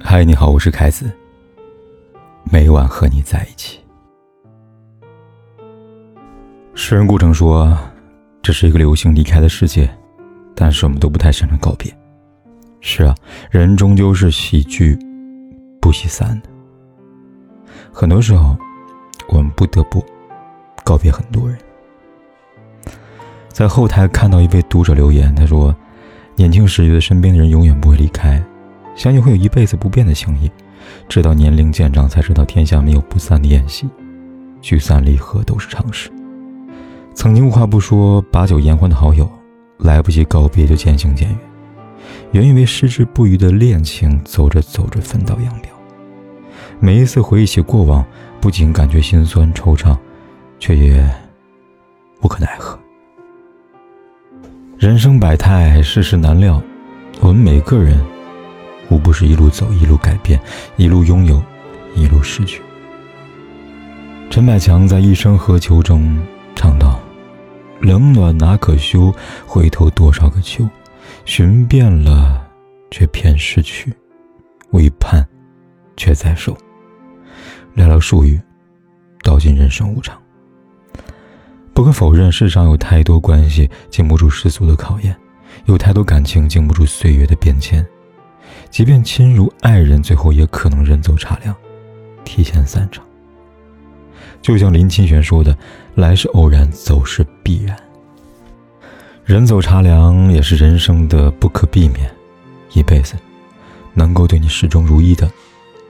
嗨，你好，我是凯子，每晚和你在一起。诗人顾城说，这是一个流星离开的世界，但是我们都不太擅长告别。是啊，人终究是喜聚不喜散的。很多时候我们不得不告别很多人。在后台看到一位读者留言，他说，年轻时觉得身边的人永远不会离开，相信会有一辈子不变的情谊，直到年龄渐长才知道天下没有不散的宴席，聚散离合都是常事。曾经无话不说把酒言欢的好友，来不及告别就渐行渐远，原以为矢志不渝的恋情，走着走着分道扬镳。每一次回忆起过往，不仅感觉心酸惆怅，却也无可奈何。人生百态，世事难料，我们每个人无不是一路走，一路改变，一路拥有，一路失去。陈百强在《一生何求》中唱道，冷暖哪可休，回头多少个秋，寻遍了却偏失去，为盼却在手。寥寥数语，道尽人生无常。不可否认，世上有太多关系经不住世俗的考验，有太多感情经不住岁月的变迁。即便亲如爱人，最后也可能人走茶凉，提前散场。就像林清玄说的，来是偶然，走是必然。人走茶凉也是人生的不可避免，一辈子能够对你始终如一的，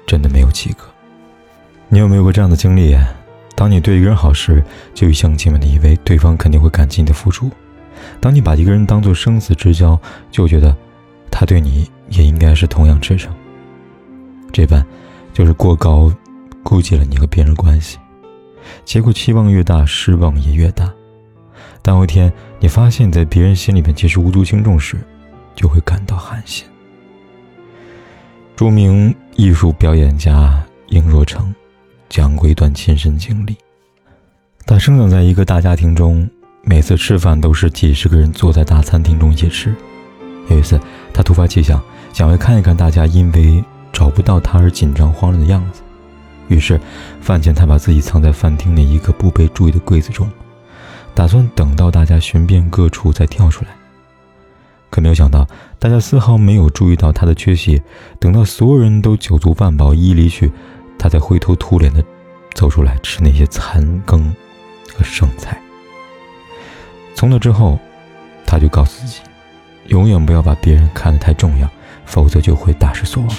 真的没有几个。你有没有过这样的经历？当你对一个人好时，就像亲们的以为对方肯定会感激你的付出，当你把一个人当作生死之交，就觉得他对你也应该是同样赤诚。这般就是过高估计了你和别人关系，结果期望越大，失望也越大。当有一天你发现在别人心里面其实无足轻重时，就会感到寒心。著名艺术表演家应若诚讲过一段亲身经历。他生长在一个大家庭中，每次吃饭都是几十个人坐在大餐厅中一起吃。有一次他突发奇想，想要看一看大家因为找不到他而紧张慌乱的样子。于是饭前他把自己藏在饭厅内一个不被注意的柜子中，打算等到大家寻遍各处再跳出来。可没有想到，大家丝毫没有注意到他的缺席，等到所有人都酒足饭饱一一离去，他才灰头土脸地走出来吃那些残羹和剩菜。从那之后他就告诉自己，永远不要把别人看得太重要，否则就会大失所望。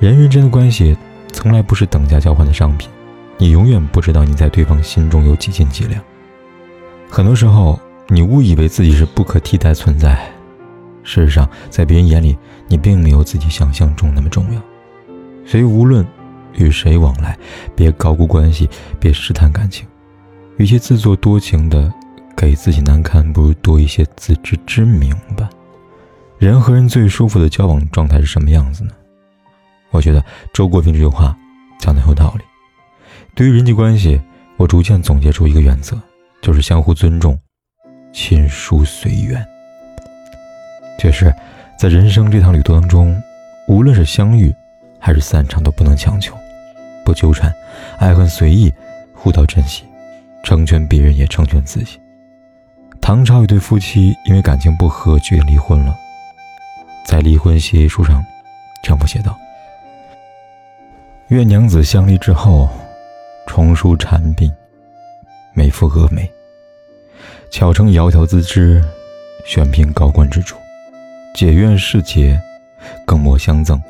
人与人之间的关系从来不是等价交换的商品，你永远不知道你在对方心中有几斤几两。很多时候你误以为自己是不可替代存在，事实上在别人眼里你并没有自己想象中那么重要。所以无论与谁往来，别高估关系，别试探感情，与其自作多情的给自己难堪，不如多一些自知之明吧。人和人最舒服的交往状态是什么样子呢？我觉得周国平这句话讲得很有道理。对于人际关系，我逐渐总结出一个原则，就是相互尊重，亲疏随缘。确实在人生这趟旅途当中，无论是相遇还是散场，都不能强求，不纠缠，爱恨随意，互道珍惜，成全别人也成全自己。唐朝有对夫妻因为感情不和决定离婚了。在离婚协议书上，丈夫写道，愿娘子相离之后，重梳蝉鬓，美肤蛾眉，巧成窈窕自知，选聘高官之主，解怨释结，更莫相赠，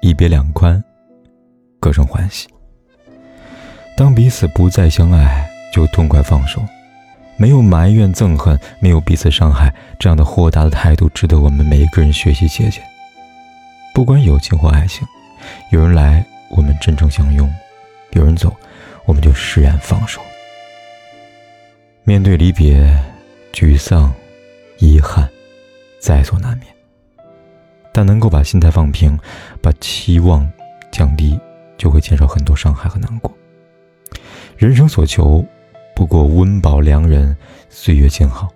一别两宽，各生欢喜。当彼此不再相爱，就痛快放手，没有埋怨憎恨，没有彼此伤害，这样的豁达的态度值得我们每一个人学习借鉴。不管友情或爱情，有人来我们真诚相拥，有人走我们就释然放手。面对离别，沮丧、遗憾在所难免，但能够把心态放平，把期望降低，就会减少很多伤害和难过。人生所求不过温饱良人，岁月静好，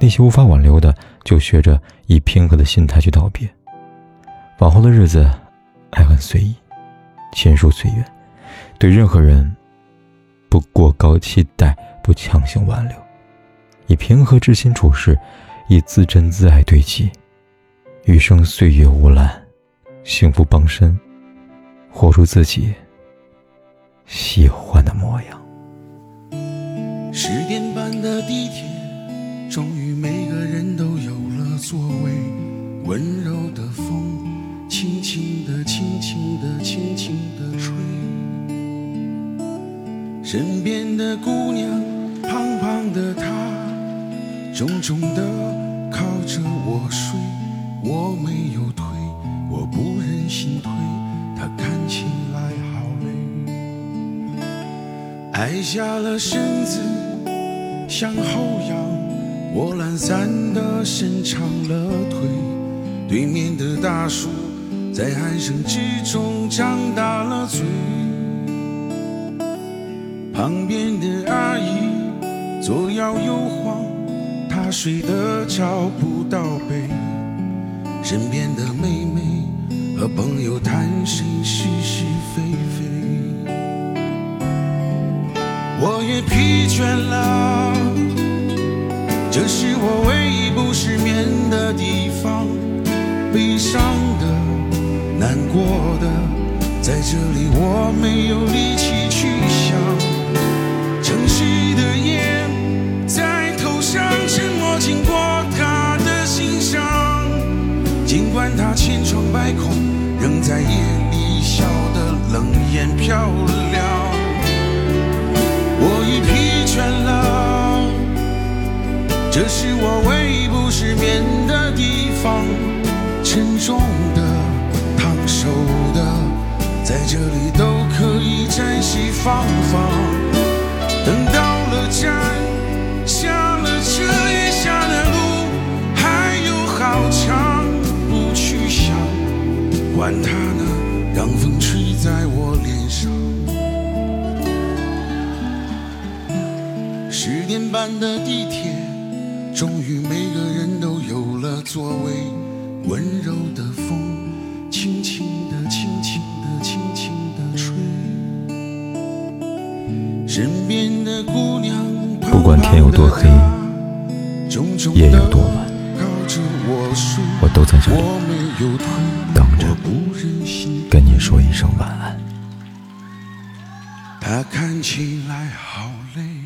那些无法挽留的，就学着以平和的心态去道别。往后的日子还很随意，签书随缘，对任何人不过高期待，不强行挽留，以平和之心处事，以自珍自爱对己，余生岁月无澜，幸福傍身，活出自己喜欢的模样。10点半的地铁，终于每个人都有了座位。温柔的风，轻轻的轻轻的轻轻的吹。身边的姑娘，胖胖的她，重重的靠着我睡。我没有推，我不忍心推，她看起来好累。矮下了身子向后仰，我懒散地伸长了腿，对面的大叔在鼾声之中张大了嘴，旁边的阿姨左摇右晃，她睡得找不到北，身边的妹妹和朋友谈谁是非非，我也疲倦了，这是我唯一不失眠的地方，悲伤的，难过的，在这里我没有力气去想。城市的夜在头上，沉默经过他的心上，尽管他千疮百孔，仍在夜里笑得冷艳漂亮。我已疲倦了，这是我唯一不失眠的地方，沉重的，烫手的，在这里都可以暂时放放。等到了站，下了车，余下的路还有好长，不去想，管它呢，让风吹在我脸上。10点半的地铁，终于每个人都有了座位，温柔的风，轻轻的轻轻的轻轻的吹。身边的姑娘，不管天有多黑，夜有多晚，我都在这里等着跟你说一声晚安。她看起来好累。